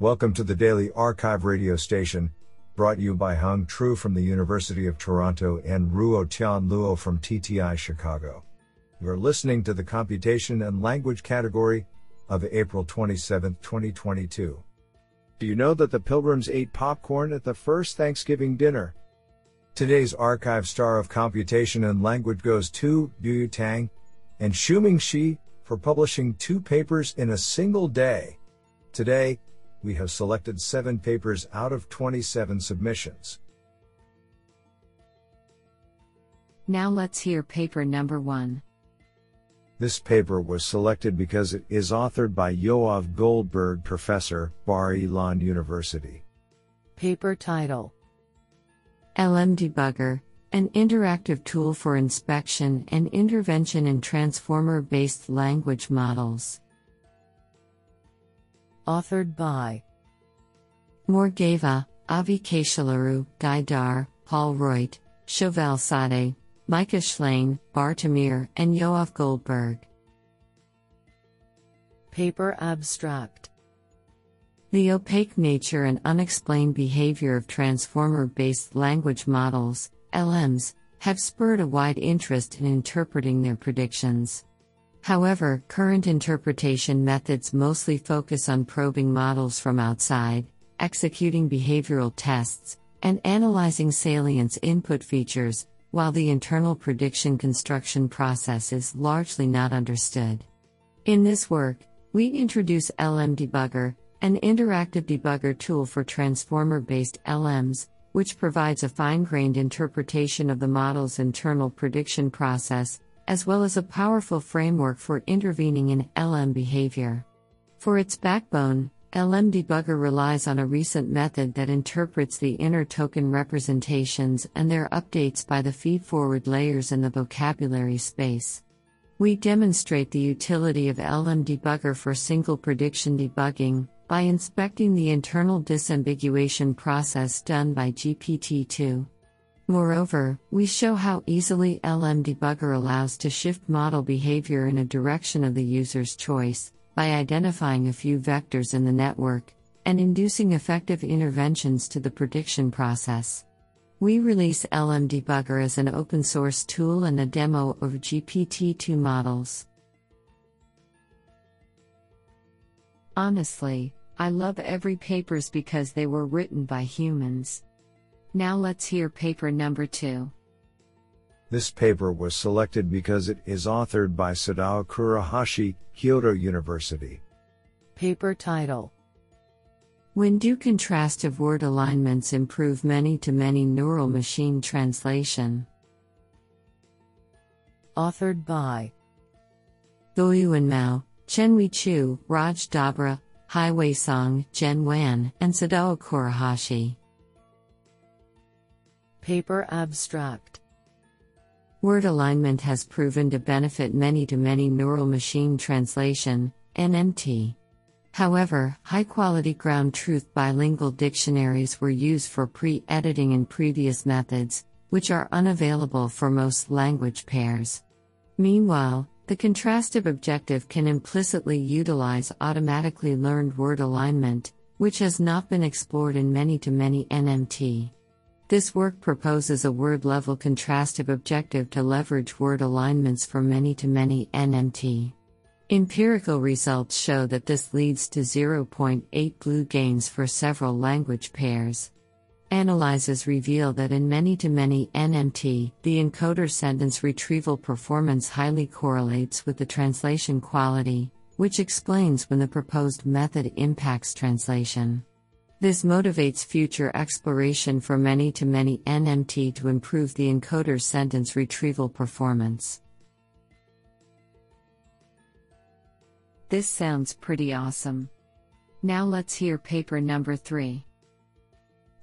Welcome to the Daily Archive radio station, brought you by Hung Tru from the University of Toronto and Ruo Tian Luo from TTI Chicago. You're listening to the Computation and Language category of April 27, 2022. Do you know that the Pilgrims ate popcorn at the first Thanksgiving dinner? Today's archive star of Computation and Language goes to Duyu Tang and Shuming Shi for publishing 2 papers in a single day. Today, we have selected 7 papers out of 27 submissions. Now let's hear paper number 1. This paper was selected because it is authored by Yoav Goldberg, professor, Bar-Ilan University. Paper title: LM Debugger, an interactive tool for inspection and intervention in transformer-based language models. Authored by Mor Geva, Avi Caciularu, Guy Dar, Paul Roit, Shoval Sade, Micah Schlein, Bar Tamir, and Yoav Goldberg. Paper abstract: the opaque nature and unexplained behavior of transformer-based language models (LMs) have spurred a wide interest in interpreting their predictions. However, current interpretation methods mostly focus on probing models from outside, executing behavioral tests, and analyzing salience input features, while the internal prediction construction process is largely not understood. In this work, we introduce LM Debugger, an interactive debugger tool for transformer-based LMs, which provides a fine-grained interpretation of the model's internal prediction process, as well as a powerful framework for intervening in LM behavior. For its backbone, LM Debugger relies on a recent method that interprets the inner token representations and their updates by the feed-forward layers in the vocabulary space. We demonstrate the utility of LM Debugger for single prediction debugging by inspecting the internal disambiguation process done by GPT-2. Moreover, we show how easily LM Debugger allows to shift model behavior in a direction of the user's choice, by identifying a few vectors in the network, and inducing effective interventions to the prediction process. We release LM Debugger as an open-source tool and a demo of GPT-2 models. Honestly, I love every papers because they were written by humans. Now let's hear paper number 2. This paper was selected because it is authored by Sadao Kurahashi, Kyoto University. Paper title: when do contrastive word alignments improve many-to-many neural machine translation? Authored by Doyu and Mao, Chen Weichu, Raj Dabra, Hai Wei Song, Zhen Wen, and Sadao Kurahashi. Paper abstract: word alignment has proven to benefit many-to-many neural machine translation (NMT). However, high-quality ground truth bilingual dictionaries were used for pre-editing in previous methods, which are unavailable for most language pairs. Meanwhile, the contrastive objective can implicitly utilize automatically learned word alignment, which has not been explored in many-to-many NMT. This work proposes a word-level contrastive objective to leverage word alignments for many-to-many NMT. Empirical results show that this leads to 0.8 blue gains for several language pairs. Analyses reveal that in many-to-many NMT, the encoder sentence retrieval performance highly correlates with the translation quality, which explains when the proposed method impacts translation. This motivates future exploration for many-to-many NMT to improve the encoder sentence retrieval performance. This sounds pretty awesome. Now let's hear paper number 3.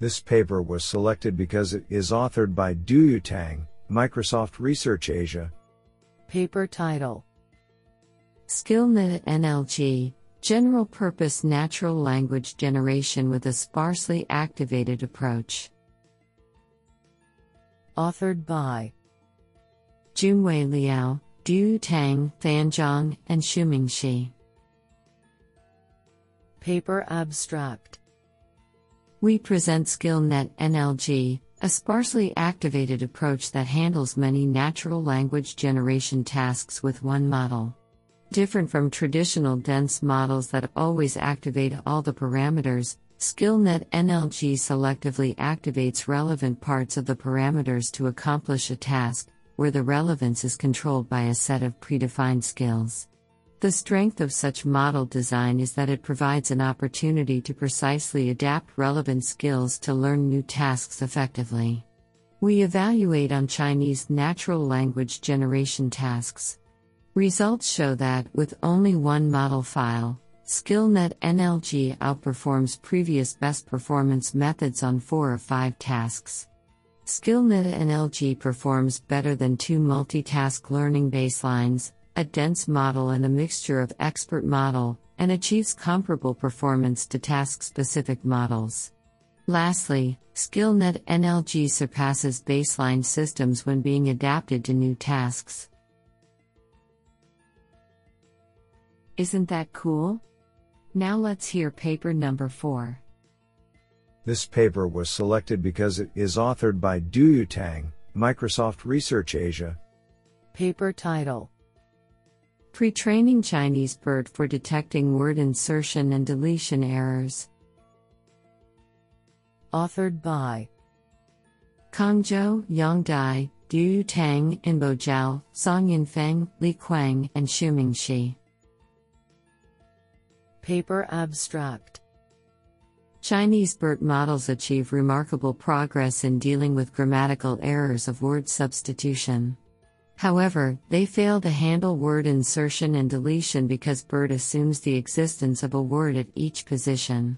This paper was selected because it is authored by Duyu Tang, Microsoft Research Asia. Paper title: SkillNet NLG, general-purpose natural language generation with a sparsely activated approach. Authored by Junwei Liao, Duyu Tang, Fan Zhang, and Shuming Shi. Paper abstract. We present SkillNet NLG, a sparsely activated approach that handles many natural language generation tasks with one model. Different from traditional dense models that always activate all the parameters, SkillNet NLG selectively activates relevant parts of the parameters to accomplish a task, where the relevance is controlled by a set of predefined skills. The strength of such model design is that it provides an opportunity to precisely adapt relevant skills to learn new tasks effectively. We evaluate on Chinese natural language generation tasks. Results show that, with only one model file, SkillNet NLG outperforms previous best performance methods on 4 or 5 tasks. SkillNet NLG performs better than 2 multitask learning baselines, a dense model and a mixture of expert model, and achieves comparable performance to task-specific models. Lastly, SkillNet NLG surpasses baseline systems when being adapted to new tasks. Isn't that cool? Now let's hear paper number 4. This paper was selected because it is authored by Duyu Tang, Microsoft Research Asia. Paper title: Pre-training Chinese BERT for detecting word insertion and deletion errors. Authored by Kangzhou, Yongdai, Duyu Tang, Inbo Zhao, Song Yinfeng, Li Quang, and Shuming Shi. Paper abstract. Chinese BERT models achieve remarkable progress in dealing with grammatical errors of word substitution. However, they fail to handle word insertion and deletion because BERT assumes the existence of a word at each position.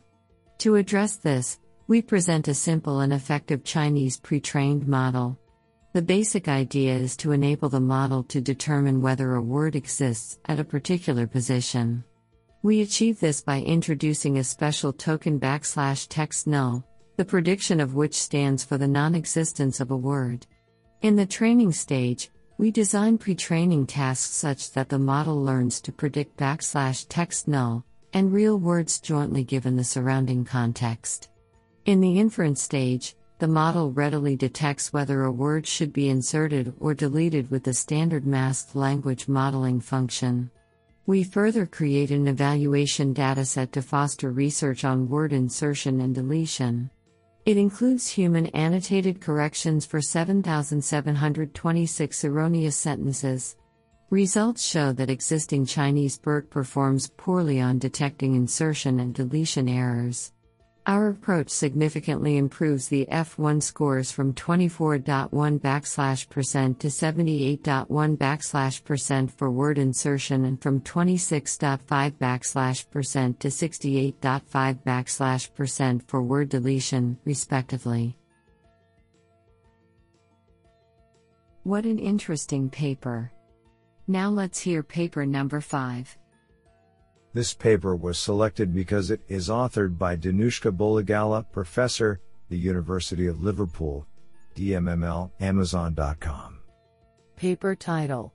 To address this, we present a simple and effective Chinese pre-trained model. The basic idea is to enable the model to determine whether a word exists at a particular position. We achieve this by introducing a special token \text null, the prediction of which stands for the non-existence of a word. In the training stage, we design pre-training tasks such that the model learns to predict \text null and real words jointly given the surrounding context. In the inference stage, the model readily detects whether a word should be inserted or deleted with the standard masked language modeling function. We further create an evaluation dataset to foster research on word insertion and deletion. It includes human annotated corrections for 7,726 erroneous sentences. Results show that existing Chinese BERT performs poorly on detecting insertion and deletion errors. Our approach significantly improves the F1 scores from 24.1% to 78.1% for word insertion and from 26.5% to 68.5% for word deletion, respectively. What an interesting paper. Now let's hear paper number 5. This paper was selected because it is authored by Danushka Bollegala, Professor, the University of Liverpool, DMML, Amazon.com. Paper title: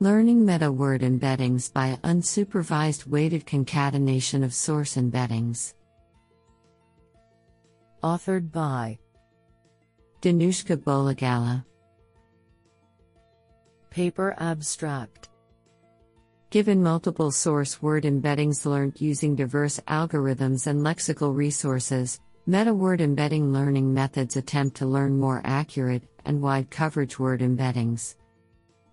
Learning Meta-Word Embeddings by Unsupervised Weighted Concatenation of Source Embeddings. Authored by Danushka Bollegala. Paper abstract. Given multiple source word embeddings learned using diverse algorithms and lexical resources, meta-word embedding learning methods attempt to learn more accurate and wide-coverage word embeddings.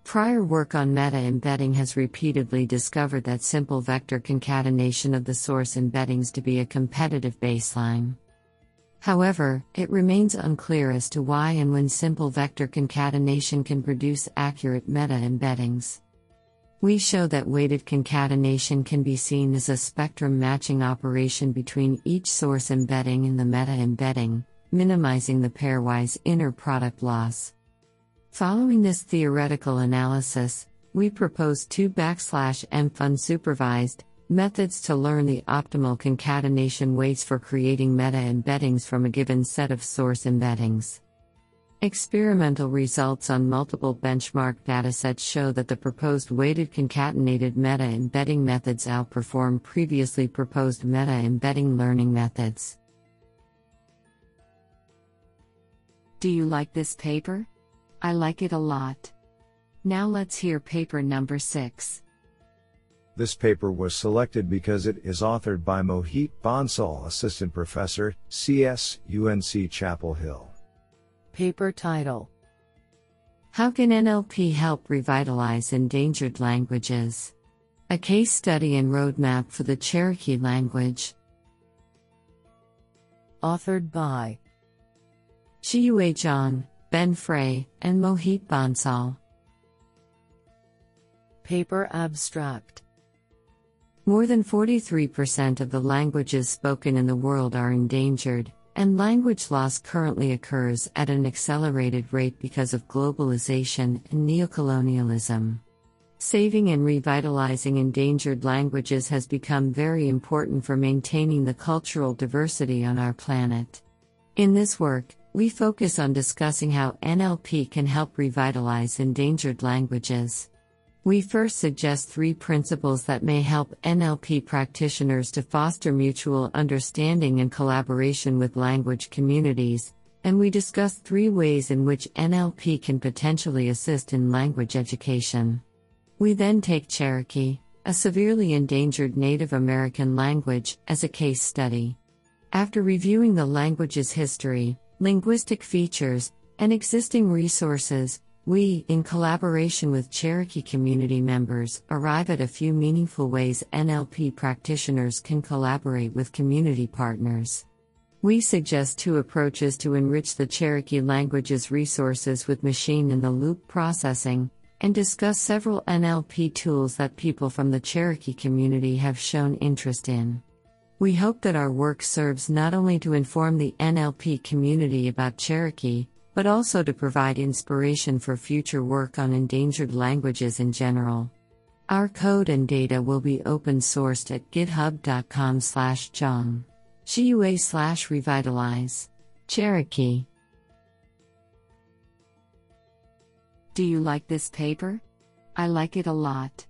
Prior work on meta-embedding has repeatedly discovered that simple vector concatenation of the source embeddings to be a competitive baseline. However, it remains unclear as to why and when simple vector concatenation can produce accurate meta-embeddings. We show that weighted concatenation can be seen as a spectrum matching operation between each source embedding and the meta-embedding, minimizing the pairwise inner product loss. Following this theoretical analysis, we propose 2 \mf unsupervised methods to learn the optimal concatenation weights for creating meta-embeddings from a given set of source embeddings. Experimental results on multiple benchmark datasets show that the proposed weighted concatenated meta-embedding methods outperform previously proposed meta-embedding learning methods. Do you like this paper? I like it a lot. Now let's hear paper number 6. This paper was selected because it is authored by Mohit Bansal, Assistant Professor, CS, UNC Chapel Hill. Paper title: How Can NLP Help Revitalize Endangered Languages? A Case Study and Roadmap for the Cherokee Language. Authored by Shiyue John, Ben Frey, and Mohit Bansal. Paper abstract: More than 43% of the languages spoken in the world are endangered, and language loss currently occurs at an accelerated rate because of globalization and neocolonialism. Saving and revitalizing endangered languages has become very important for maintaining the cultural diversity on our planet. In this work, we focus on discussing how NLP can help revitalize endangered languages. We first suggest 3 principles that may help NLP practitioners to foster mutual understanding and collaboration with language communities, and we discuss 3 ways in which NLP can potentially assist in language education. We then take Cherokee, a severely endangered Native American language, as a case study. After reviewing the language's history, linguistic features, and existing resources, we, in collaboration with Cherokee community members, arrive at a few meaningful ways NLP practitioners can collaborate with community partners. We suggest 2 approaches to enrich the Cherokee language's resources with machine-in-the-loop processing, and discuss several NLP tools that people from the Cherokee community have shown interest in. We hope that our work serves not only to inform the NLP community about Cherokee, but also to provide inspiration for future work on endangered languages in general. Our code and data will be open-sourced at github.com/zhong/shiyue/revitalize-cherokee. Do you like this paper? I like it a lot.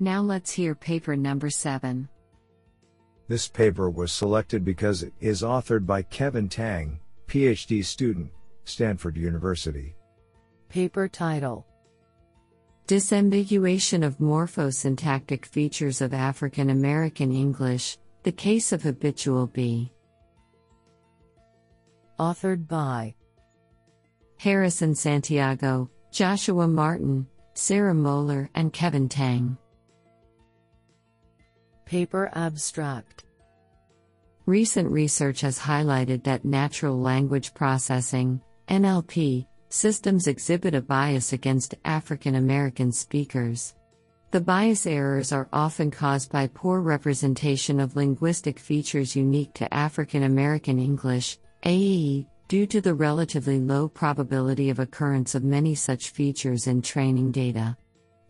Now let's hear paper number 7. This paper was selected because it is authored by Kevin Tang, PhD student, Stanford University. Paper title: Disambiguation of Morphosyntactic Features of African American English, the Case of Habitual B. Authored by Harrison Santiago, Joshua Martin, Sarah Moeller, and Kevin Tang. Paper abstract: Recent research has highlighted that natural language processing, NLP, systems exhibit a bias against African American speakers. The bias errors are often caused by poor representation of linguistic features unique to African American English, AAE, due to the relatively low probability of occurrence of many such features in training data.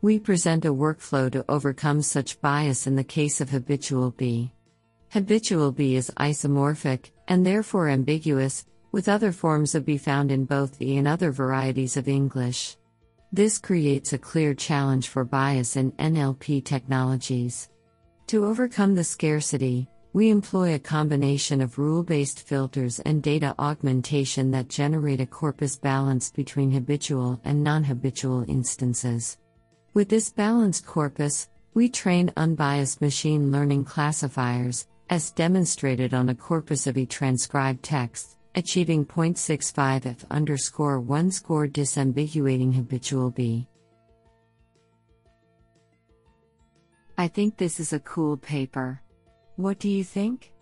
We present a workflow to overcome such bias in the case of Habitual B. Habitual B is isomorphic, and therefore ambiguous, with other forms of B found in both the and other varieties of English. This creates a clear challenge for bias in NLP technologies. To overcome the scarcity, we employ a combination of rule-based filters and data augmentation that generate a corpus balance between habitual and non-habitual instances. With this balanced corpus, we train unbiased machine learning classifiers, as demonstrated on a corpus of e-transcribed texts, achieving 0.65f_1 score disambiguating habitual B. I think this is a cool paper. What do you think?